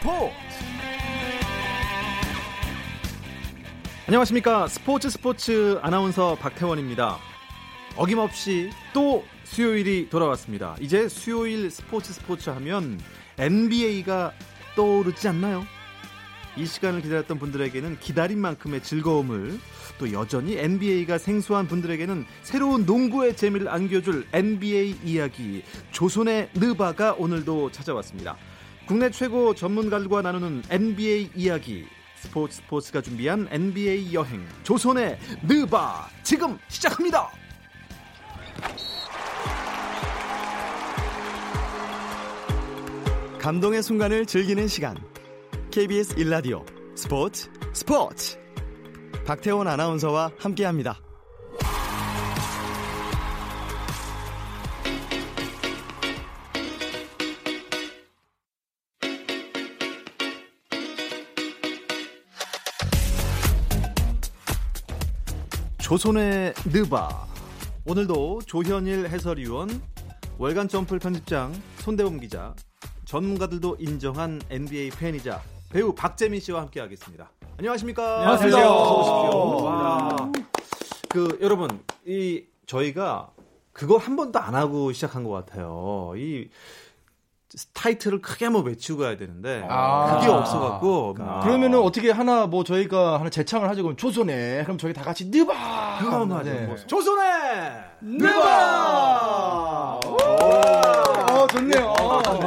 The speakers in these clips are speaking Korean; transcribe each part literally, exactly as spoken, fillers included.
스포츠. 안녕하십니까. 스포츠 스포츠 아나운서 박태원입니다. 어김없이 또 수요일이 돌아왔습니다. 이제 수요일 스포츠 스포츠 하면 엔비에이가 떠오르지 않나요? 이 시간을 기다렸던 분들에게는 기다린 만큼의 즐거움을, 또 여전히 엔비에이가 생소한 분들에게는 새로운 농구의 재미를 안겨줄 엔비에이 이야기, 조선의 느바가 오늘도 찾아왔습니다. 국내 최고 전문가들과 나누는 엔비에이 이야기, 스포츠 스포츠가 준비한 엔비에이 여행, 조선의 느바, 지금 시작합니다. 감동의 순간을 즐기는 시간, 케이비에스 일 라디오 스포츠 스포츠 박태원 아나운서와 함께합니다. 조선의 느바, 오늘도 조현일 해설위원, 월간 점프 편집장 손대범 기자, 전문가들도 인정한 엔비에이 팬이자 배우 박재민 씨와 함께하겠습니다. 안녕하십니까? 안녕하세요. 안녕하세요. 그 여러분, 이 저희가 그걸 한 번도 안 하고 시작한 것 같아요. 이 타이틀을 크게 한번 외치고 가야 되는데 아~ 그게 없어갖고. 아~ 그러면은 어떻게 하나 뭐 저희가 하나 재창을 하죠. 그럼 조선에, 그럼 저희 다 같이 느바. 그거만 하죠. 뭐. 조선에 느바. 어, 좋네요.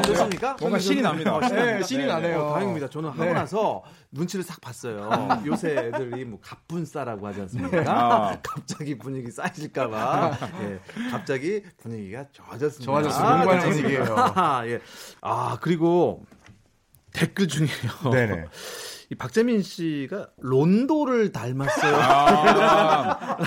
좋습니까? 뭔가 신이 납니다. 네, 신이 나네요. 다행입니다. 저는 하고 네. 나서 눈치를 싹 봤어요. 요새 애들이 뭐 갑분싸라고 하지 않습니까? 네. 갑자기 분위기 쌓이실까봐. 예, 갑자기 분위기가 좋아졌습니다. 좋아졌습니다. 공부하는 아, 분위기예요. 예. 아, 그리고 댓글 중에요. 네네. 이 박재민 씨가 론도를 닮았어요. 아~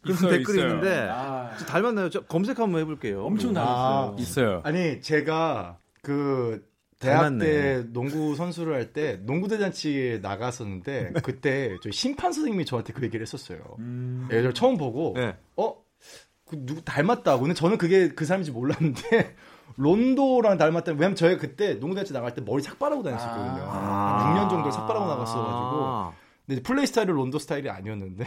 그런 있어요, 댓글이 있어요. 있는데 아... 닮았나요? 저 검색 한번 해볼게요. 엄청 닮았어요. 아, 있어요. 아니 제가 그 대학 닮았네. 때 농구 선수를 할 때 농구 대잔치에 나갔었는데 그때 저 심판 선생님이 저한테 그 얘기를 했었어요. 음... 예, 저 처음 보고 네. 어? 그 누구 닮았다고. 근데 저는 그게 그 사람인지 몰랐는데 론도랑 닮았다는. 왜냐면 저희가 그때 농구 대잔치 나갈 때 머리 삭발하고 다녔었거든요. 아~ 육 년 정도 삭발하고 나갔어가지고. 아~ 근데 플레이 스타일은 론도 스타일이 아니었는데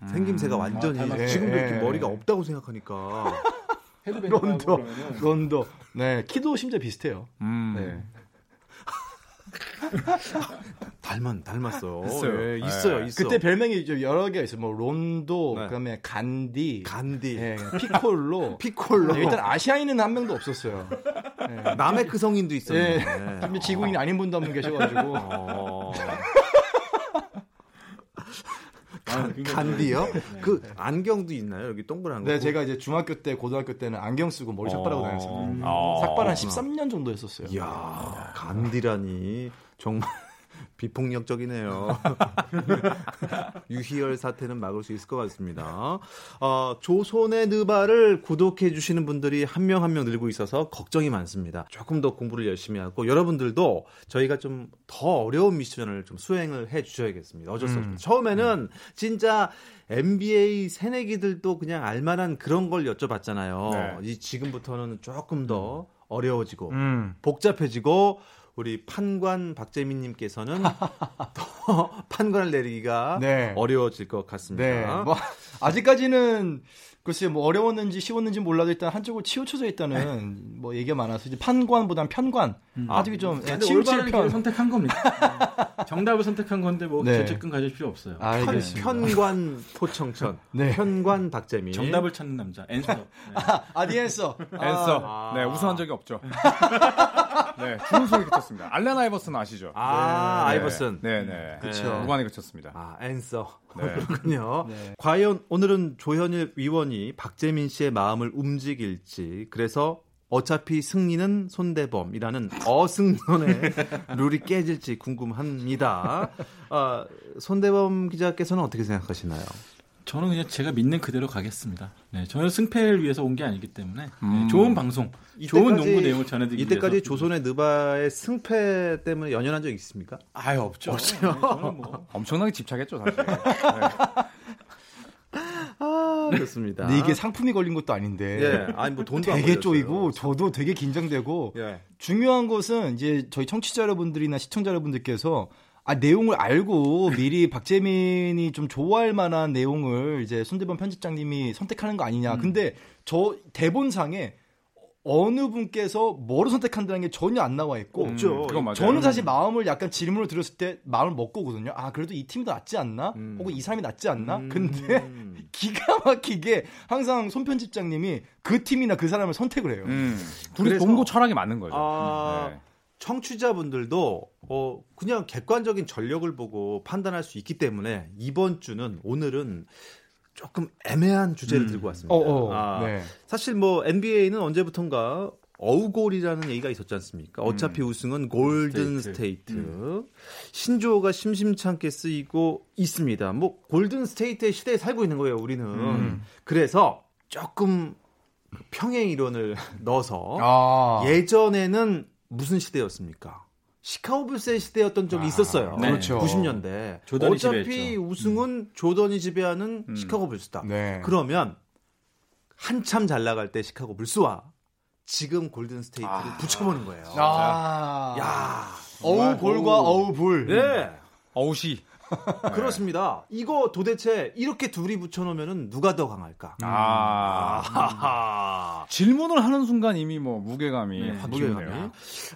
음. 생김새가 완전히 아, 지금도 이렇게 예, 머리가 예. 없다고 생각하니까 론도 론도 네 키도 심지어 비슷해요. 음. 네. 닮았 닮았어. 있어요. 네, 있어요. 네. 있어. 그때 별명이 좀 여러 개가 있어요. 뭐 론도, 네. 그다음에 간디, 간디, 네, 피콜로, 피콜로. 네, 일단 아시아인은 한 명도 없었어요. 네. 남의 그 성인도 있었는데 네. 네. 지구인 아닌 분도 한 분 계셔가지고. 어. 간, 간디요? 그 안경도 있나요? 여기 동그란 거. 네, 제가 이제 중학교 때, 고등학교 때는 안경 쓰고 머리 삭발하고 다녔습니다. 어, 삭발 한 십삼 년 정도 했었어요. 이야, 간디라니 정말 비폭력적이네요. 유희열 사태는 막을 수 있을 것 같습니다. 어, 조선의 느바를 구독해 주시는 분들이 한 명 한 명 늘고 있어서 걱정이 많습니다. 조금 더 공부를 열심히 하고 여러분들도 저희가 좀 더 어려운 미션을 좀 수행을 해 주셔야겠습니다. 어쩔 수 없습니다. 음. 처음에는 진짜 엔비에이 새내기들도 그냥 알만한 그런 걸 여쭤봤잖아요. 네. 이 지금부터는 조금 더 어려워지고 음. 복잡해지고 우리 판관 박재민님께서는 더 판관을 내리기가 네. 어려워질 것 같습니다. 네. 뭐, 아직까지는 글쎄요, 뭐 어려웠는지 쉬웠는지 몰라도 일단 한쪽으로 치우쳐져 있다는 네. 뭐 얘기가 많아서 이제 판관보단 편관 음. 아주 좀 치우칠 편 선택한 겁니다. 정답을 선택한 건데 뭐 네. 죄책감 가질 필요 없어요. 아, 편, 편관 포청천, 네. 편관 박재민. 정답을 찾는 남자 앤서. 네. 아, 아디 앤서. 앤서. 아. 네, 우승한 적이 없죠. 네, 좋은 소리 그쳤습니다. 알렌 아이버슨 아시죠? 아, 네. 아이버슨. 네, 네. 그렇죠. 무관에 그쳤습니다. 아, 앤서. 네. 그렇군요. 네. 과연 오늘은 조현일 위원이 박재민 씨의 마음을 움직일지, 그래서 어차피 승리는 손대범이라는 어승론의 룰이 깨질지 궁금합니다. 아, 손대범 기자께서는 어떻게 생각하시나요? 저는 그냥 제가 믿는 그대로 가겠습니다. 네, 저는 승패를 위해서 온 게 아니기 때문에 음. 네, 좋은 방송, 좋은 농구 내용을 전해드리기 이때까지 위해서. 조선의 느바의 승패 때문에 연연한 적 있습니까? 아예 없죠. 없죠. 네, 저는 뭐 엄청나게 집착했죠, 사실. 네. 아, 처음 듣습니다. 근데 이게 상품이 걸린 것도 아닌데. 예. 아니 뭐 돈도 되게 안 쪼이고 저도 되게 긴장되고. 예. 중요한 것은 이제 저희 청취자 여러분들이나 시청자 여러분들께서 아, 내용을 알고 미리 박재민이 좀 좋아할 만한 내용을 이제 손대범 편집장님이 선택하는 거 아니냐. 음. 근데 저 대본상에 어느 분께서 뭐를 선택한다는 게 전혀 안 나와 있고. 없죠. 음, 저는 사실 마음을 약간 질문을 들었을 때 마음을 먹고 오거든요. 아, 그래도 이 팀이 더 낫지 않나? 음. 혹은 이 사람이 낫지 않나? 음. 근데 기가 막히게 항상 손편집장님이 그 팀이나 그 사람을 선택을 해요. 음. 둘이 농구 철학이 맞는 거죠. 아... 네. 청취자분들도 어 그냥 객관적인 전력을 보고 판단할 수 있기 때문에 이번 주는 오늘은 조금 애매한 주제를 음. 들고 왔습니다. 어, 어. 아, 네. 사실 뭐 엔비에이는 언제부턴가 어우골이라는 얘기가 있었지 않습니까? 어차피 음. 우승은 골든 스테이트. 스테이트. 음. 신조어가 심심찮게 쓰이고 있습니다. 뭐 골든 스테이트의 시대에 살고 있는 거예요, 우리는. 음. 그래서 조금 평행 이론을 넣어서 아. 예전에는 무슨 시대였습니까? 시카고 불스의 시대였던 적이 아, 있었어요. 네. 그렇죠. 구십 년대. 조던이 어차피 지배했죠. 우승은 음. 조던이 지배하는 음. 시카고 불스다. 네. 그러면 한참 잘 나갈 때 시카고 불스와 지금 골든 스테이트를 아. 붙여보는 거예요. 아. 야, 어우 골과 어우 불. 네. 어우시. 네. 그렇습니다. 이거 도대체 이렇게 둘이 붙여놓으면 누가 더 강할까? 아, 아~ 질문을 하는 순간 이미 뭐 무게감이 네, 확 무게감이.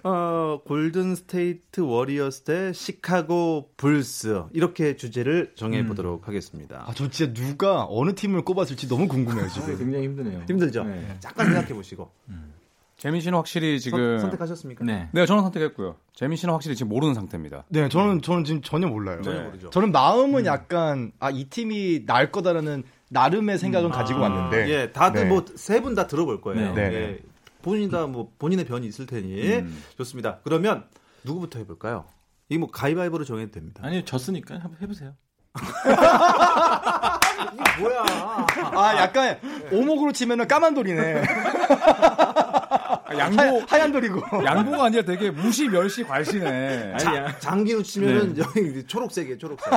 어, 골든 스테이트 워리어스 대 시카고 불스 이렇게 주제를 정해보도록 음. 하겠습니다. 아, 저 진짜 누가 어느 팀을 꼽았을지 너무 궁금해요 지금. 아, 굉장히 힘드네요. 힘들죠. 네. 잠깐 생각해 보시고. 음. 재민 씨는 확실히 지금 선, 선택하셨습니까? 네. 네, 저는 선택했고요. 재민 씨는 확실히 지금 모르는 상태입니다. 네, 저는 저는 지금 전혀 몰라요. 전혀 네. 모르죠. 저는 마음은 음. 약간 아, 이 팀이 나을 거다라는 나름의 생각은 음. 가지고 아, 왔는데, 예, 다들 네. 뭐 세 분 다 들어볼 거예요. 네. 네. 예, 본인 다 뭐 본인의 변이 있을 테니 음. 좋습니다. 그러면 누구부터 해볼까요? 이게 뭐 가위바위보로 정해도 됩니다. 아니요, 졌으니까 한번 해보세요. 이게 뭐야? 아, 약간 네. 오목으로 치면은 까만 돌이네. 양보 하얀, 하얀 돌이고 양보가 아니라 되게 무시 멸시 괄시네. 아니야. 장기로 치면은 네. 여기 초록색이에요. 초록색.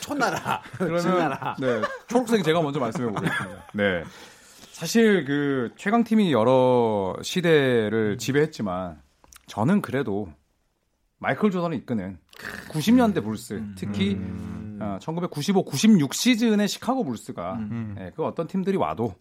촌나라. 촌나라. 네. 초록색이 제가 먼저 말씀해 보겠습니다. 네. 사실 그 최강 팀이 여러 시대를 지배했지만 저는 그래도 마이클 조던을 이끄는 구십 년대 불스 특히 음. 어, 천구백구십오 구십육 시즌의 시카고 불스가 음. 네, 그 어떤 팀들이 와도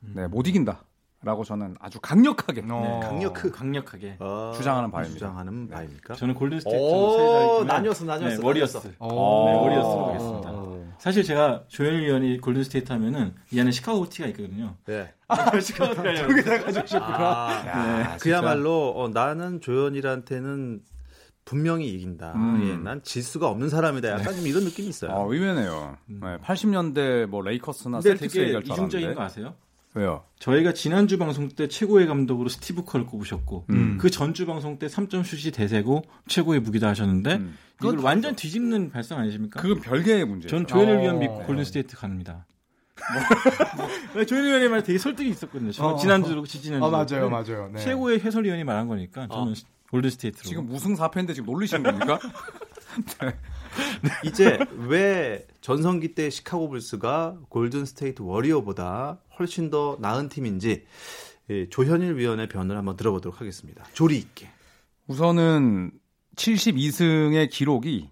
네, 못 이긴다. 라고 저는 아주 강력하게, 네, 강력하게, 강력하게 어... 주장하는 바입니다. 주장하는 바입니까? 저는 골든 스테이트 나뉘었어, 나뉘었어, 워리어스, 네, 워리어스 보겠습니다. 네, 사실 제가 조현일 위원이 골든 스테이트 하면은 이 안에 시카고 티가 있거든요. 네. 아, 시카고 티가 여기다 가져오셨구나. 아, 야, 네. 그야말로 어, 나는 조현일한테는 분명히 이긴다. 음. 예, 난 질 수가 없는 사람이다. 약간 좀 이런 느낌이 있어요. 아, 의외네요. 음. 네, 팔십 년대 뭐 레이커스나 셀틱스 얘기할 줄 알았는데. 이중적인 거 아세요? 왜요? 저희가 지난주 방송 때 최고의 감독으로 스티브 커를 꼽으셨고 음. 그 전주 방송 때 삼 점 슛이 대세고 최고의 무기다 하셨는데 음. 이걸 완전 뒤집는 발상 아니십니까? 그건 별개의 문제죠. 전 조현일 위원 믿고 골든스테이트 갑니다. 뭐. 조현일 위원의 말에 되게 설득이 있었거든요. 어, 지난주로 지지난주로. 어, 맞아요. 맞아요. 네. 최고의 해설위원이 말한 거니까 저는 어. 골든스테이트로. 지금 무승 사 패인데 지금 놀리시는 겁니까? 네. 이제 왜 전성기 때 시카고 불스가 골든 스테이트 워리어보다 훨씬 더 나은 팀인지 조현일 위원의 변을 한번 들어보도록 하겠습니다. 조리 있게. 우선은 칠십이 승의 기록이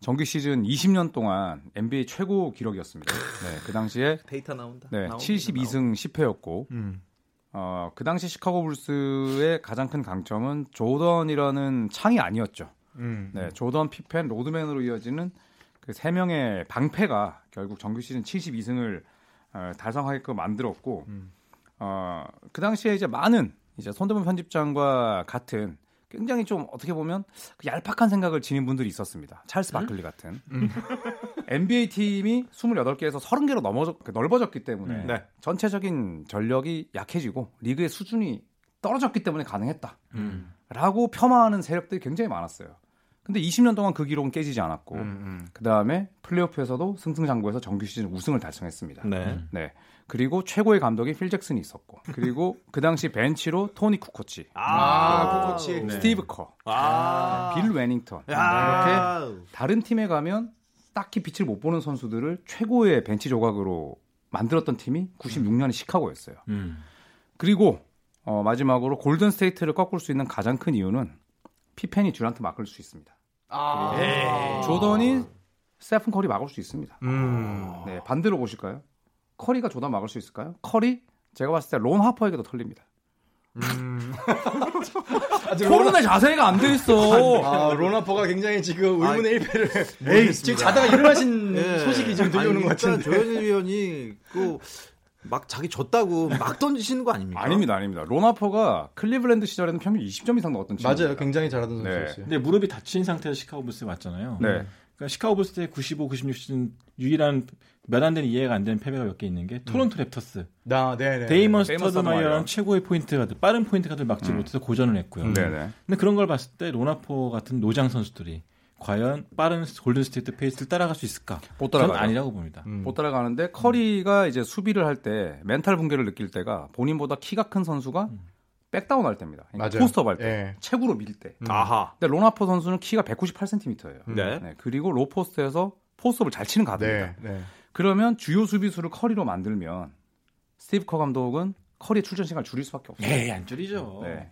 정규 시즌 이십 년 동안 엔비에이 최고 기록이었습니다. 네, 그 당시에 데이터 나온다. 네, 나온다. 칠십이 승 십 패였고 음. 어, 그 당시 시카고 불스의 가장 큰 강점은 조던이라는 창이 아니었죠. 음. 네, 조던, 피펜, 로드맨으로 이어지는 그 세 명의 방패가 결국 정규 시즌 칠십이 승을 어, 달성하게끔 만들었고, 음. 어, 그 당시에 이제 많은 이제 손대범 편집장과 같은 굉장히 좀 어떻게 보면 그 얄팍한 생각을 지닌 분들이 있었습니다. 찰스 바클리 음? 같은 음. 엔비에이 팀이 이십팔 개에서 삼십 개로 넘어졌, 넓어졌기 때문에 음. 네. 전체적인 전력이 약해지고 리그의 수준이 떨어졌기 때문에 가능했다. 음. 라고 폄하하는 세력들이 굉장히 많았어요. 근데 이십 년 동안 그 기록은 깨지지 않았고 음, 음. 그 다음에 플레이오프에서도 승승장구해서 정규 시즌 우승을 달성했습니다. 네. 네. 그리고 최고의 감독이 필 잭슨이 있었고 그리고 그 당시 벤치로 토니 쿠코치, 아~ 아~ 쿠코치. 네. 스티브 커, 아~ 빌 웨닝턴 아~ 이렇게 다른 팀에 가면 딱히 빛을 못 보는 선수들을 최고의 벤치 조각으로 만들었던 팀이 구십육 년에 시카고였어요. 음. 그리고 어, 마지막으로 골든 스테이트를 꺾을 수 있는 가장 큰 이유는 피펜이 듀란트 막을 수 있습니다. 아~ 조던이 스테판 커리 막을 수 있습니다. 음. 네, 반대로 보실까요? 커리가 조던 막을 수 있을까요? 커리 제가 봤을 때 론 하퍼에게도 털립니다. 음. 토론의 자세가 안 돼 있어. 아, 론 하퍼가 굉장히 지금 의문의 일패를. 에이, 지금 자다가 일어나신 네. 소식이 지금 들려오는 것 같은데. 조현일 위원이 그 막 자기 졌다고 막 던지시는 거 아닙니까? 아닙니다, 아닙니다. 론 하퍼가 클리블랜드 시절에는 평균 이십 점 이상 넣었던 친구. 맞아요, 굉장히 잘하던 선수였어요. 네. 근데 무릎이 다친 상태에서 시카고 불스에 왔잖아요. 네. 그러니까 시카고 불스 때 구십오, 구십육 시즌 유일한 몇 안 되는 이해가 안 되는 패배가 몇 개 있는 게 토론토 랩터스. 아, 네네. 데이먼 스터드마이어랑 최고의 포인트 가드, 빠른 포인트 가드를 막지 음. 못해서 고전을 했고요. 음. 네네. 근데 그런 걸 봤을 때 론 하퍼 같은 노장 선수들이 과연 빠른 골든 스테이트 페이스를 따라갈 수 있을까? 못 따라가요. 저는 아니라고 봅니다. 음. 못 따라가는데 커리가 이제 수비를 할 때 멘탈 붕괴를 느낄 때가 본인보다 키가 큰 선수가 음. 백다운 할 때입니다. 그러니까 포스트업 할 때, 예. 체구로 밀 때. 음. 아하. 근데 론 하퍼 선수는 키가 백구십팔 센티미터예요. 네. 네. 그리고 로 포스트에서 포스트업을 잘 치는 가드입니다. 네. 네. 그러면 주요 수비수를 커리로 만들면 스티브 커 감독은 커리의 출전 시간을 줄일 수밖에 없어요. 네, 안 줄이죠. 네.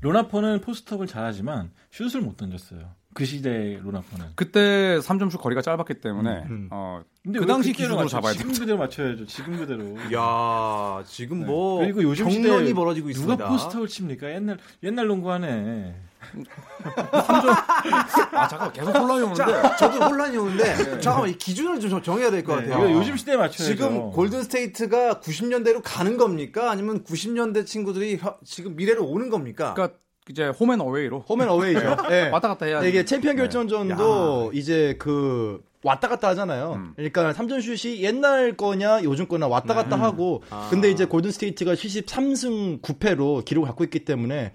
론 하퍼는 포스트업을 잘하지만 슛을 못 던졌어요. 그 시대의 론 하퍼는 그때 삼 점 슛 거리가 짧았기 때문에 음. 어, 근데 그 당시 기준으로 잡아야 지금 그대로 맞춰야죠. 지금 그대로. 야, 지금 뭐 네. 그리고 요즘 경련이 벌어지고 있습니다. 누가 포스트업을 칩니까? 옛날 옛날 농구하네. 삼 점 아, 잠깐 계속 혼란이 오는데. 저도 혼란이 오는데. 네. 잠깐만 이 기준을 좀 정해야 될 것 네. 같아요. 이거 요즘 시대에 맞춰야죠. 지금 골든 스테이트가 구십 년대로 가는 겁니까? 아니면 구십 년대 친구들이 혀, 지금 미래로 오는 겁니까? 그러니까 이제 홈앤어웨이로 홈앤어웨이죠. 네. 왔다 갔다 해야 이게 챔피언 결정전도 네. 이제 그 왔다 갔다 하잖아요. 음. 그러니까 삼 점 슛이 옛날 거냐 요즘 거냐 왔다 갔다 음. 하고 아. 근데 이제 골든 스테이트가 칠십삼 승 구 패로 기록을 갖고 있기 때문에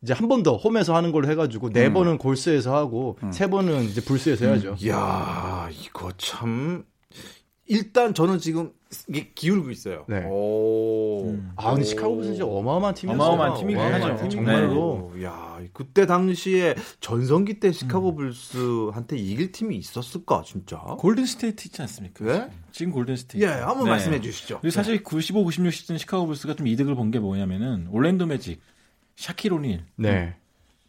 이제 한 번 더 홈에서 하는 걸로 해가지고 네 음. 번은 골스에서 하고 음. 세 번은 이제 불스에서 해야죠. 음. 이야, 이거 참 일단 저는 지금 이게 기울고 있어요. 네. 오. 음. 아, 근데 시카고 불스는 진짜 어마어마한 팀이었어요. 어마어마한 팀이긴 하죠. 정말로. 네. 야, 그때 당시에 전성기 때 시카고 음. 불스한테 이길 팀이 있었을까, 진짜? 골든 스테이트 있지 않습니까? 네? 지금 골든 스테이트. 예, 한번 네. 말씀해 주시죠. 그리고 사실 네. 구십오, 구십육 시즌 시카고 불스가 좀 이득을 본 게 뭐냐면은 올랜도 매직, 샤킬 오닐, 네.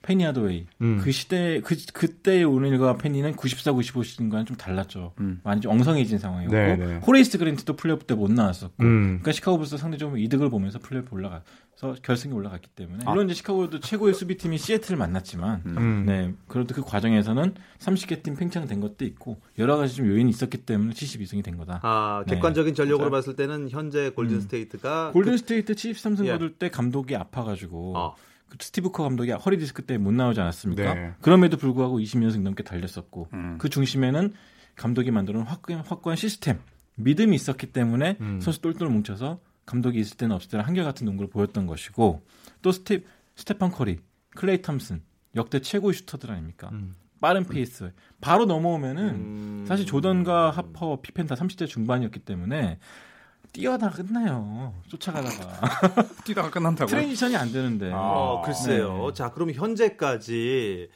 페니 하더웨이. 음. 그 시대, 그, 그때의 오닐과 페니는 구십사, 구십오 시즌과는 좀 달랐죠. 음. 많이 좀 엉성해진 상황이었고. 네, 네. 호레이스 그랜트도 플레이오프 때 못 나왔었고. 음. 그러니까 시카고 불스 상대적으로 이득을 보면서 플레이오프 올라가서 결승에 올라갔기 때문에. 아. 물론 이제 시카고도 최고의 수비팀이 시애틀을 만났지만. 음. 네. 그래도 그 과정에서는 서른 개 팀 팽창된 것도 있고. 여러 가지 좀 요인이 있었기 때문에 칠십이 승이 된 거다. 아, 객관적인 네. 전력으로 맞아. 봤을 때는 현재 골든 음. 스테이트가. 골든 그... 스테이트 칠십삼 승 예. 거둘 때 감독이 아파가지고. 어. 스티브 커 감독이 허리 디스크 때문에 못 나오지 않았습니까? 네. 그럼에도 불구하고 이십 연승 넘게 달렸었고 음. 그 중심에는 감독이 만드는 확고한, 확고한 시스템, 믿음이 있었기 때문에 음. 선수 똘똘 뭉쳐서 감독이 있을 때는 없을 때는 한결같은 농구를 보였던 것이고 또 스텝, 스테판 커리, 클레이 탐슨 역대 최고의 슈터들 아닙니까? 음. 빠른 페이스. 음. 바로 넘어오면은 음. 사실 조던과 하퍼, 피펜 다 삼십 대 중반이었기 때문에 뛰어다가 끝나요. 쫓아가다가. 뛰다가 끝난다고? 트랜지션이 안 되는데. 아, 글쎄요. 네. 자, 그럼 현재까지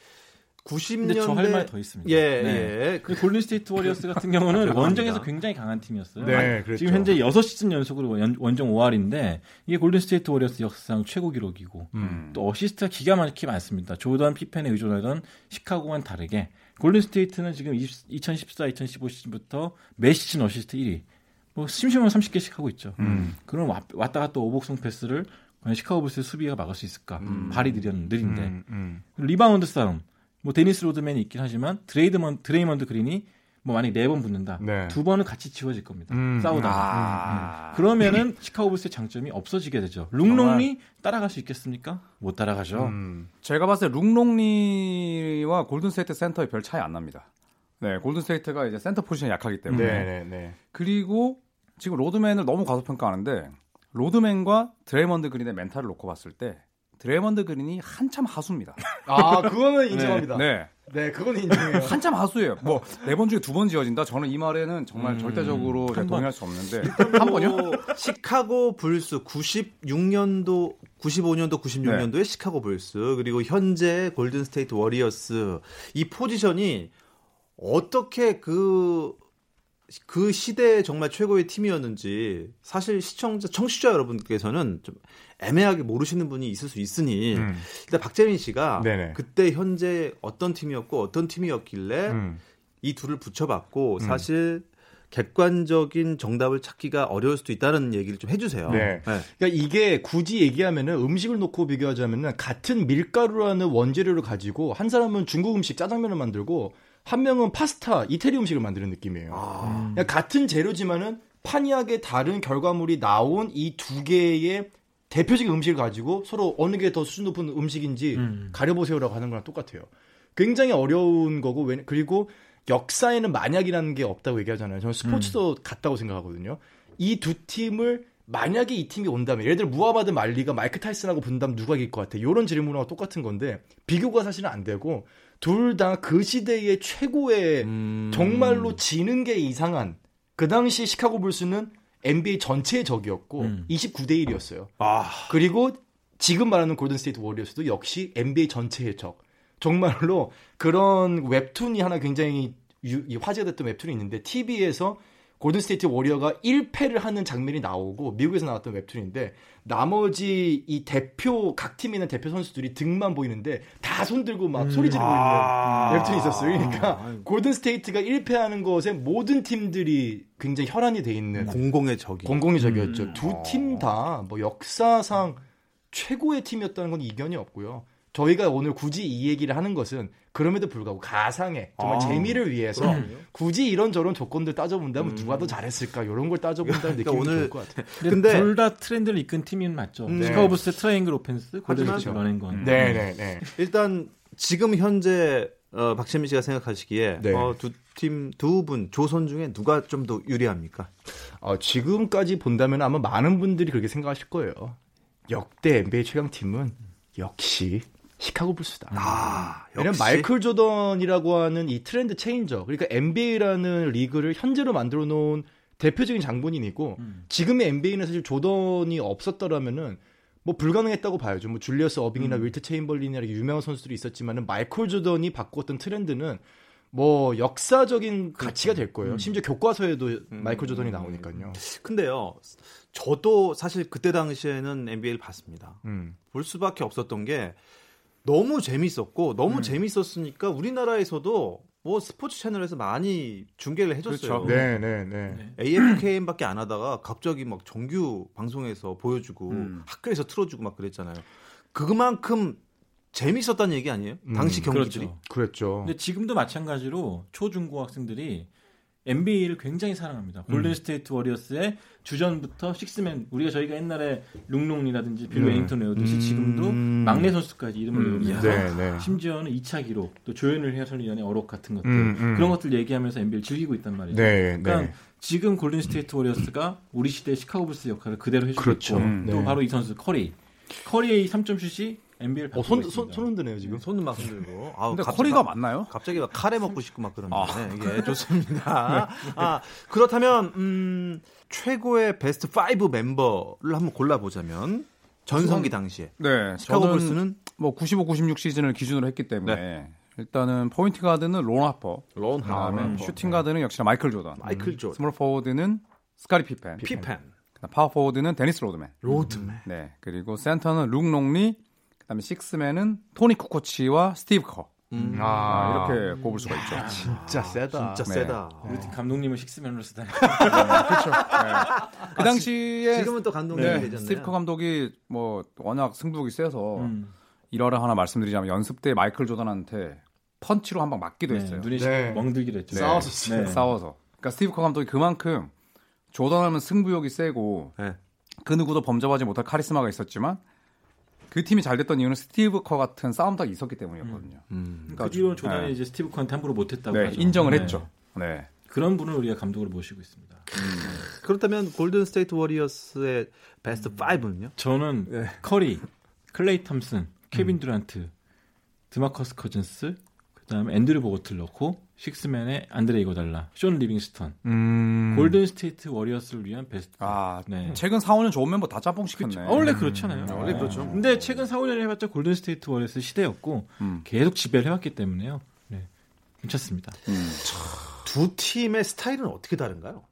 구십 년대. 저 할 말 더 있습니다. 예, 네. 예. 그 골든 스테이트 워리어스 같은 경우는 원정에서 굉장히 강한 팀이었어요. 네, 아니, 그렇죠. 지금 현재 여섯 시즌 연속으로 연, 원정 오 할인데 이게 골든 스테이트 워리어스 역사상 최고 기록이고 음. 또 어시스트가 기가 막히게 많습니다. 조던 피펜에 의존하던 시카고와는 다르게 골든 스테이트는 지금 이천십사, 이천십오 시즌부터 매 시즌 어시스트 일 위. 뭐 심심하면 삼십 개씩 하고 있죠. 음. 그럼 왔다 갔다 오복성 패스를 과연 시카고 불스의 수비가 막을 수 있을까? 음. 발이 느린, 느린데 음, 음. 리바운드 싸움. 뭐 데니스 로드맨이 있긴 하지만 드레이드먼, 드레이먼드 그린이 뭐 만약 네 번 붙는다. 네. 두 번은 같이 지워질 겁니다. 음. 싸우다가. 아. 음, 음. 그러면은 시카고 불스의 장점이 없어지게 되죠. 룽롱리 따라갈 수 있겠습니까? 못 따라가죠. 음. 제가 봤을 때 룽롱리와 골든 스테이트 센터의 별 차이 안 납니다. 네, 골든 스테이트가 이제 센터 포지션이 약하기 때문에. 네, 네, 네. 그리고 지금 로드맨을 너무 과소평가하는데 로드맨과 드레이먼드 그린의 멘탈을 놓고 봤을 때 드레이먼드 그린이 한참 하수입니다. 아, 그거는 인정합니다. 네, 네, 네 그건 인정해요. 한참 하수예요. 뭐 네 번 중에 두 번 지어진다. 저는 이 말에는 정말 음, 절대적으로 동의할 수 없는데 한 번요. 시카고 불스 구십육 년도, 구십오 년도, 구십육 년도에 네. 시카고 불스 그리고 현재 골든 스테이트 워리어스 이 포지션이 어떻게 그, 그 시대에 정말 최고의 팀이었는지 사실 시청자, 청취자 여러분께서는 좀 애매하게 모르시는 분이 있을 수 있으니 음. 일단 박재민 씨가 네네. 그때 현재 어떤 팀이었고 어떤 팀이었길래 음. 이 둘을 붙여봤고 사실 음. 객관적인 정답을 찾기가 어려울 수도 있다는 얘기를 좀 해주세요. 네. 네. 그러니까 이게 굳이 얘기하면은 음식을 놓고 비교하자면은 같은 밀가루라는 원재료를 가지고 한 사람은 중국 음식 짜장면을 만들고 한 명은 파스타 이태리 음식을 만드는 느낌이에요. 아... 그러니까 같은 재료지만은 판이하게 다른 결과물이 나온 이 두 개의 대표적인 음식을 가지고 서로 어느 게 더 수준 높은 음식인지 음. 가려보세요라고 하는 거랑 똑같아요. 굉장히 어려운 거고 그리고 역사에는 만약이라는 게 없다고 얘기하잖아요. 저는 스포츠도 음. 같다고 생각하거든요. 이 두 팀을 만약에 이 팀이 온다면 예를 들어 무하마드 말리가 마이크 타이슨하고 본다면 누가 이길 것 같아? 이런 질문하고 똑같은 건데 비교가 사실은 안 되고 둘 다 그 시대의 최고의 음. 정말로 지는 게 이상한 그 당시 시카고 불스는 엔비에이 전체의 적이었고 음. 이십구 대 일이었어요. 아. 그리고 지금 말하는 골든 스테이트 워리어스도 역시 엔비에이 전체의 적. 정말로 그런 웹툰이 하나 굉장히 유, 화제가 됐던 웹툰이 있는데 티비에서 골든 스테이트 워리어가 일 패를 하는 장면이 나오고 미국에서 나왔던 웹툰인데 나머지 이 대표 각 팀에 있는 대표 선수들이 등만 보이는데 다 손 들고 막 음. 소리 지르고 아~ 있는 웹툰이 있었어요. 그러니까 아이고. 골든 스테이트가 일 패하는 것에 모든 팀들이 굉장히 혈안이 돼 있는 공공의 적이 공공의 적이었죠. 음. 두 팀 다 뭐 역사상 최고의 팀이었다는 건 이견이 없고요. 저희가 오늘 굳이 이 얘기를 하는 것은 그럼에도 불구하고 가상의 정말 아, 재미를 위해서 그럼요? 굳이 이런저런 조건들 따져본다면 음. 누가 더 잘했을까 이런 걸 따져본다는 그러니까 느낌이 오늘... 좋을 것 같아요. 근데 둘 다 트렌드를 이끈 팀은 맞죠. 네. 시카고 불스 트라이앵글 오펜스 골든 스테이트 말한 건. 네네네. 네. 일단 지금 현재 어, 박재민 씨가 생각하시기에 네. 어, 두 팀 두 분 조선 중에 누가 좀 더 유리합니까? 어, 지금까지 본다면 아마 많은 분들이 그렇게 생각하실 거예요. 역대 엔비에이 최강 팀은 역시. 시카고 불스다. 아, 왜냐면 마이클 조던이라고 하는 이 트렌드 체인저, 그러니까 엔비에이라는 리그를 현재로 만들어 놓은 대표적인 장본인이고 음. 지금의 엔비에이는 사실 조던이 없었더라면은 뭐 불가능했다고 봐야죠. 뭐 줄리어스 어빙이나 음. 윌트 체인벌린이나 유명한 선수들이 있었지만은 마이클 조던이 바꾸었던 트렌드는 뭐 역사적인 가치가 될 거예요. 음. 심지어 교과서에도 음. 마이클 조던이 나오니까요. 근데요. 저도 사실 그때 당시에는 엔비에이를 봤습니다. 음. 볼 수밖에 없었던 게 너무 재밌었고 너무 음. 재밌었으니까 우리나라에서도 뭐 스포츠 채널에서 많이 중계를 해줬어요. 그렇죠. 네, 네, 네. 에이에프케이엠밖에 안 하다가 갑자기 막 정규 방송에서 보여주고 음. 학교에서 틀어주고 막 그랬잖아요. 그만큼 재밌었다는 얘기 아니에요? 음. 당시 경기들이. 그렇죠. 그랬죠. 근데 지금도 마찬가지로 초중고 학생들이 엔비에이를 굉장히 사랑합니다. 골든 음. 스테이트 워리어스의 주전부터 식스맨 우리가 저희가 옛날에 룽룽이라든지 빌 웨닝턴 음. 외우듯이 지금도 음. 막내 선수까지 이름을 음. 외웁니다. 네, 네. 심지어는 이 차 기록 또 조현일 해설위원의 어록 같은 것들 음, 음. 그런 것들 얘기하면서 엔비에이를 즐기고 있단 말이죠. 네, 그러니까 네. 지금 골든 스테이트 워리어스가 우리 시대의 시카고 불스 역할을 그대로 해주고 그렇죠. 있고 음, 네. 또 바로 이 선수 커리 커리의 삼 점 슛이 엔비에이를 어, 손, 손, 손 흔드네요 지금. 손은 막 흔들고. 아, 근데 갑자기, 커리가 맞나요? 갑자기 막 카레 먹고 싶고 막 그런. 아, 예, 좋습니다. 네. 아, 그렇다면 음, 최고의 베스트 오 멤버를 한번 골라보자면 전성기 당시에. 네. 시카고 불스는 뭐 구십오 구십육 시즌을 기준으로 했기 때문에 네. 일단은 포인트 가드는 론 하퍼. 론 하퍼. 슈팅 가드는 역시나 마이클 조던. 마이클 조던. 음. 스몰 포워드는 스카티 피펜. 피펜. 피펜. 파워 포워드는 데니스 로드맨. 로드맨. 네. 그리고 센터는 룽롱리. 그다음에 식스맨은 톤 쿠코치와 스티브 커. 음. 아, 이렇게 꼽을 수가 있죠. 야, 진짜 세다. 진짜 네. 세다. 우리 팀 감독님은 식스맨으로 쓰다니. 네, 그렇죠. 네. 그 당시에 지금은 또 감독님이 네, 되잖아요. 스티브 커 감독이 뭐 워낙 승부욕이 세서 음. 일화를 하나 말씀드리자면 연습 때 마이클 조던한테 펀치로 한 방 맞기도 했어요. 네, 눈이 네. 멍들기도 했죠. 네. 싸워서 네. 싸워서. 그러니까 스티브 커 감독이 그만큼 조던하면 승부욕이 세고 네. 그 누구도 범접하지 못할 카리스마가 있었지만 그 팀이 잘 됐던 이유는 스티브 커 같은 싸움닭이 있었기 때문이었거든요. 음. 그러니까 그 뒤로 조던이 네. 이제 스티브 커한테 함부로 못했다고 네, 하죠. 인정을 네. 했죠. 네. 그런 분을 우리가 감독으로 모시고 있습니다. 음. 그렇다면 골든 스테이트 워리어스의 베스트 음. 오는요? 저는 네. 커리, 클레이 탐슨, 케빈 듀란트, 음. 드마커스 커즌스, 그다음에 앤드류 보고틀 넣고 식스맨의 안드레 이궈달라, 숀 리빙스턴, 음... 골든 스테이트 워리어스를 위한 베스트. 아, 네. 최근 사, 오 년 좋은 멤버 다 짬뽕 시켰네. 그렇죠. 원래 그렇잖아요. 음, 원래 네. 그렇죠. 근데 최근 사, 오 년을 해봤자 골든 스테이트 워리어스 시대였고 음. 계속 지배를 해왔기 때문에요. 네. 미쳤습니다. 음. 두 팀의 스타일은 어떻게 다른가요?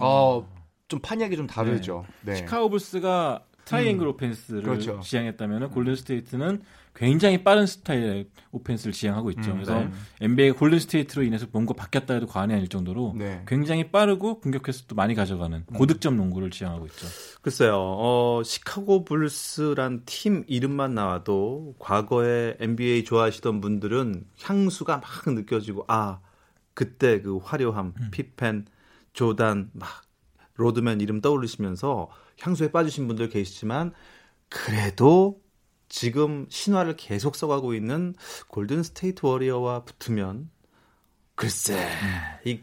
어, 좀 판약이 좀 다르죠. 네. 네. 시카고 불스가 트라이앵글 음. 오펜스를 그렇죠. 지향했다면 골든 스테이트는 굉장히 빠른 스타일의 오펜스를 지향하고 있죠. 음, 그래서 네. 엔비에이 골든 스테이트로 인해서 뭔가 바뀌었다 해도 과언이 아닐 정도로 네. 굉장히 빠르고 공격 횟수도 많이 가져가는 고득점 농구를 지향하고 있죠. 글쎄요. 어, 시카고 불스란 팀 이름만 나와도 과거에 엔비에이 좋아하시던 분들은 향수가 막 느껴지고 아, 그때 그 화려함, 음. 피펜, 조단, 막 로드맨 이름 떠올리시면서 향수에 빠지신 분들 계시지만 그래도 지금 신화를 계속 써가고 있는 골든 스테이트 워리어와 붙으면 글쎄 이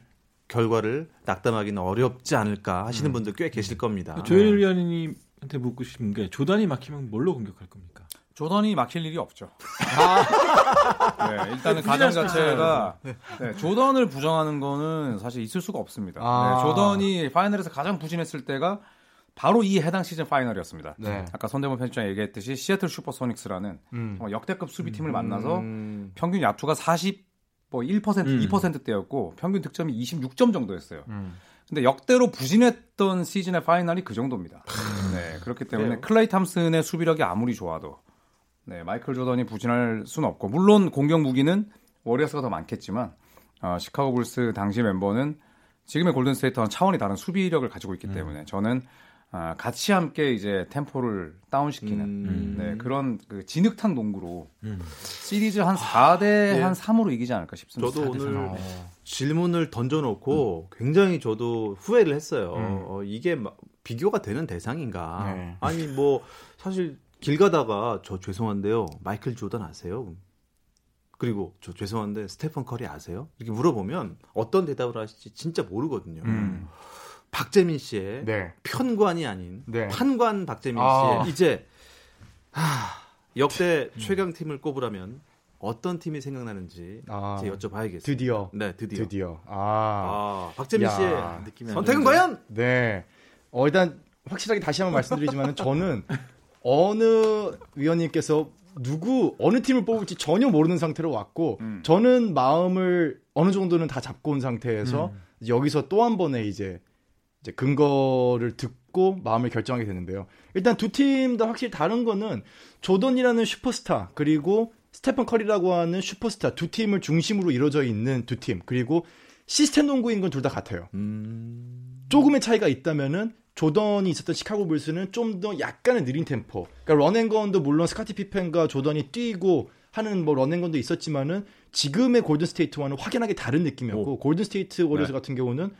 결과를 낙담하기는 어렵지 않을까 하시는 분들 꽤 계실 겁니다. 조현일 위원님한테 묻고 싶은 게 조단이 막히면 뭘로 공격할 겁니까? 조던이 막힐 일이 없죠. 아. 네, 일단은 가장 자체가 네, 조던을 부정하는 거는 사실 있을 수가 없습니다. 아. 네, 조던이 파이널에서 가장 부진했을 때가 바로 이 해당 시즌 파이널이었습니다. 네. 아까 손대범 편집장 얘기했듯이 시애틀 슈퍼소닉스라는 음. 정말 역대급 수비팀을 음. 만나서 평균 야투가 사십 뭐 일 퍼센트 음. 이 퍼센트대였고 평균 득점이 이십육 점 정도였어요. 음. 근데 역대로 부진했던 시즌의 파이널이 그 정도입니다. 네, 그렇기 때문에 네. 클레이 탐슨의 수비력이 아무리 좋아도 네, 마이클 조던이 부진할 수는 없고 물론 공격 무기는 워리어스가 더 많겠지만 어, 시카고 불스 당시 멤버는 지금의 골든 스테이트와는 차원이 다른 수비력을 가지고 있기 음. 때문에 저는 어, 같이 함께 이제 템포를 다운시키는 음. 네, 그런 그 진흙탕 농구로 음. 시리즈 한 사 대 네. 한 삼으로 이기지 않을까 싶습니다. 저도 오늘 어. 질문을 던져놓고 음. 굉장히 저도 후회를 했어요. 음. 어, 이게 비교가 되는 대상인가? 네. 아니 뭐 사실 길 가다가 저 죄송한데요 마이클 조던 아세요? 그리고 저 죄송한데 스테판 커리 아세요? 이렇게 물어보면 어떤 대답을 하실지 진짜 모르거든요. 음. 박재민 씨의 네. 편관이 아닌 네. 판관 박재민 아. 씨의 이제 하, 역대 음. 최강팀을 꼽으라면 어떤 팀이 생각나는지 아. 이제 여쭤봐야겠어요. 드디어 네 드디어 드디어 아, 아 박재민 야. 씨의 선택은 과연? 네 어, 일단 확실하게 다시 한번 말씀드리지만은 저는 어느 위원님께서 누구 어느 팀을 뽑을지 전혀 모르는 상태로 왔고 음. 저는 마음을 어느 정도는 다 잡고 온 상태에서 음. 여기서 또 한 번의 이제, 이제 근거를 듣고 마음을 결정하게 되는데요. 일단 두 팀 다 확실히 다른 거는 조던이라는 슈퍼스타 그리고 스테판 커리라고 하는 슈퍼스타 두 팀을 중심으로 이루어져 있는 두 팀 그리고 시스템 농구인 건 둘 다 같아요. 음. 조금의 차이가 있다면은 조던이 있었던 시카고 불스는 좀 더 약간의 느린 템포. 그러니까 런앤건도 물론 스카티 피펜과 조던이 뛰고 하는 뭐 런앤건도 있었지만은 지금의 골든 스테이트와는 확연하게 다른 느낌이었고 오. 골든 스테이트 워리어스 네. 같은 경우는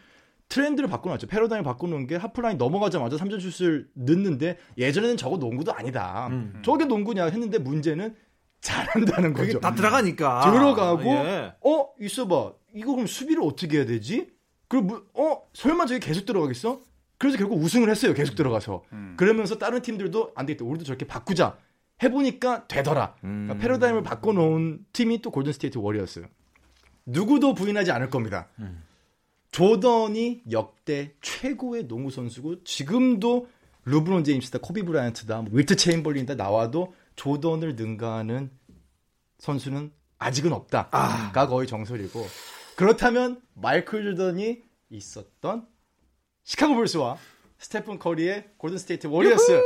트렌드를 바꿔놨죠. 패러다임을 바꿔놓은 게 하프라인 넘어가자마자 삼 점 슛을 넣는데 예전에는 저거 농구도 아니다. 음, 음. 저게 농구냐 했는데 문제는 잘한다는 거죠. 그게 다 들어가니까. 들어가고 아, 예. 어? 있어봐. 이거 그럼 수비를 어떻게 해야 되지? 그리고 어? 설마 저게 계속 들어가겠어? 그래서 결국 우승을 했어요. 계속 들어가서. 음. 그러면서 다른 팀들도 안 되겠다. 우리도 저렇게 바꾸자. 해보니까 되더라. 음. 그러니까 패러다임을 바꿔놓은 팀이 또 골든 스테이트 워리어스. 누구도 부인하지 않을 겁니다. 음. 조던이 역대 최고의 농구 선수고 지금도 르브론 제임스다, 코비 브라이언트다, 뭐 윌트 체인벌린이다 나와도 조던을 능가하는 선수는 아직은 없다. 아. 가 거의 정설이고. 그렇다면 마이클 조던이 있었던 시카고 불스와 스테픈 커리의 골든 스테이트 워리어스.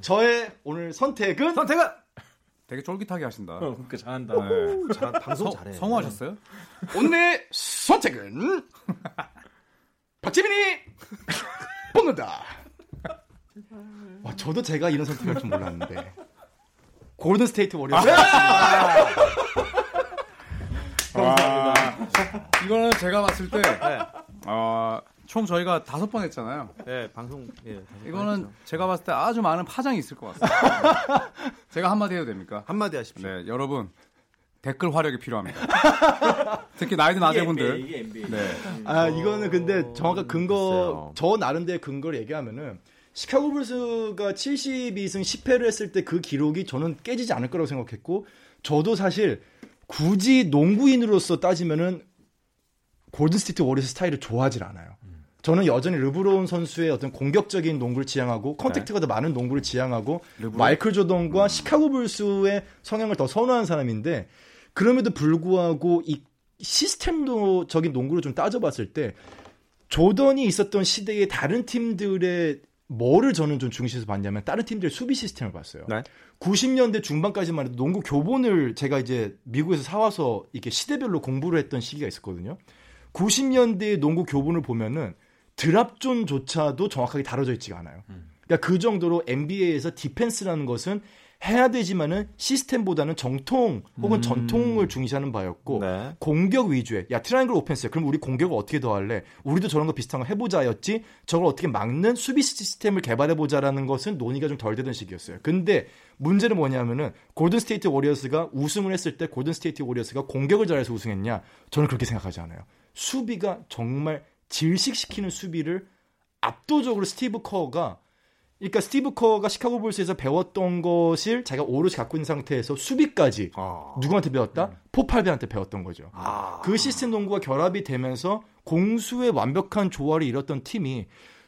저의 오늘 선택은 선택은 되게 쫄깃하게 하신다. 어, 그러니까 잘한다. 네. 잘, 방송 잘해. 성우하셨어요? 오늘의 선택은 박재민이 뽑는다. 와, 저도 제가 이런 선택을 할 줄 몰랐는데 골든 스테이트 워리어스. 감사합니다. 이거는 제가 봤을 때 아. 총 저희가 다섯 번 했잖아요. 네, 방송. 예, 이거는 했죠. 제가 봤을 때 아주 많은 파장이 있을 것 같습니다. 제가 한마디 해도 됩니까? 한마디 하십시오. 네, 여러분 댓글 화력이 필요합니다. 특히 나이든 아재분들. 이게 엔비에이. 네. 아, 이거는 근데 정확한 근거, 저 나름대로 근거를 얘기하면은 시카고 불스가 칠십이 승 십 패를 했을 때 그 기록이 저는 깨지지 않을 거라고 생각했고, 저도 사실 굳이 농구인으로서 따지면은 골든 스테이트 워리어스 스타일을 좋아하질 않아요. 저는 여전히 르브론 선수의 어떤 공격적인 농구를 지향하고 컨택트가 네. 더 많은 농구를 지향하고 르브론? 마이클 조던과 음. 시카고 불스의 성향을 더 선호하는 사람인데, 그럼에도 불구하고 이 시스템적인 농구를 좀 따져봤을 때 조던이 있었던 시대의 다른 팀들의 뭐를 저는 좀 중시해서 봤냐면 다른 팀들의 수비 시스템을 봤어요. 네? 구십 년대 중반까지만 해도 농구 교본을 제가 이제 미국에서 사와서 이렇게 시대별로 공부를 했던 시기가 있었거든요. 구십 년대의 농구 교본을 보면은 드랍존조차도 정확하게 다뤄져 있지가 않아요. 그러니까 그 정도로 엔비에이에서 디펜스라는 것은 해야 되지만은 시스템보다는 정통 혹은 음. 전통을 중시하는 바였고 네. 공격 위주의 야 트라이앵글 오펜스야 그럼 우리 공격을 어떻게 더할래 우리도 저런 거 비슷한 거 해보자였지 저걸 어떻게 막는 수비 시스템을 개발해보자라는 것은 논의가 좀 덜 되던 시기였어요. 근데 문제는 뭐냐면은 골든 스테이트 워리어스가 우승을 했을 때 골든 스테이트 워리어스가 공격을 잘해서 우승했냐 저는 그렇게 생각하지 않아요. 수비가 정말 질식시키는 수비를 압도적으로 스티브 커가 그러니까 스티브 커가 시카고 불스에서 배웠던 것을 자기가 오롯이 갖고 있는 상태에서 수비까지 아. 누구한테 배웠다? 음. 포팔베한테 배웠던 거죠. 아. 그 시스템 농구가 결합이 되면서 공수의 완벽한 조화를 이뤘던 팀이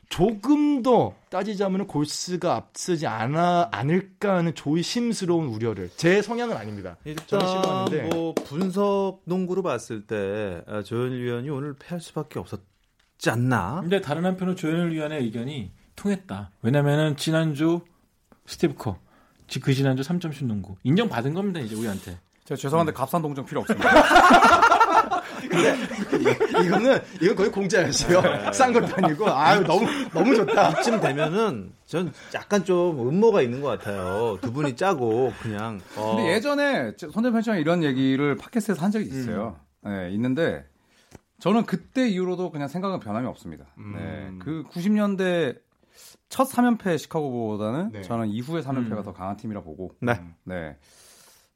조금 더 따지자면 골스가 앞서지 않아, 않을까 하는 조심스러운 우려를. 제 성향은 아닙니다. 일단 저는 뭐 분석 농구로 봤을 때 조현일 위원이 오늘 패할 수밖에 없었지 않나. 근데 다른 한편으로 조현일 위원의 의견이 통했다. 왜냐면은 지난주 스티브 커, 그 지난주 삼 점 슛 농구 인정받은 겁니다. 이제 우리한테. 제가 죄송한데 음. 값싼 동정 필요 없습니다. 그래. 이거는 이건 거의 공짜였어요. 싼 것도 아니고 아유 너무 너무 좋다. 이쯤 되면은 전 약간 좀 음모가 있는 것 같아요. 두 분이 짜고 그냥. 어. 근데 예전에 손대범 씨랑 이런 얘기를 팟캐스트에서 한 적이 있어요. 음. 네, 있는데 저는 그때 이후로도 그냥 생각은 변함이 없습니다. 음. 네, 그 구십 년대 첫 삼 연패 시카고보다는 네. 저는 이후의 삼 연패가 음. 더 강한 팀이라 보고 네. 네.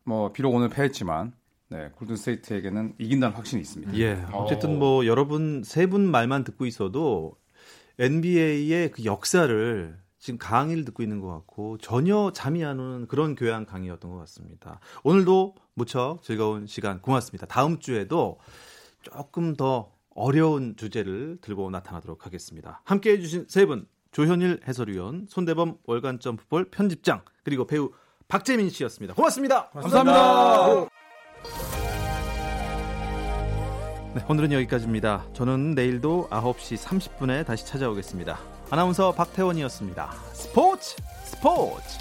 뭐 비록 오늘 패했지만 네, 골든 스테이트에게는 이긴다는 확신이 있습니다. 예. 어쨌든 뭐 여러분 세 분 말만 듣고 있어도 엔비에이의 그 역사를 지금 강의를 듣고 있는 것 같고 전혀 잠이 안 오는 그런 교양 강의였던 것 같습니다. 오늘도 무척 즐거운 시간 고맙습니다. 다음 주에도 조금 더 어려운 주제를 들고 나타나도록 하겠습니다. 함께해 주신 세 분 조현일 해설위원, 손대범 월간 점프볼 편집장, 그리고 배우 박재민 씨였습니다. 고맙습니다. 감사합니다. 감사합니다. 네, 오늘은 여기까지입니다. 저는 내일도 아홉 시 삼십 분에 다시 찾아오겠습니다. 아나운서 박태원이었습니다. 스포츠 스포츠.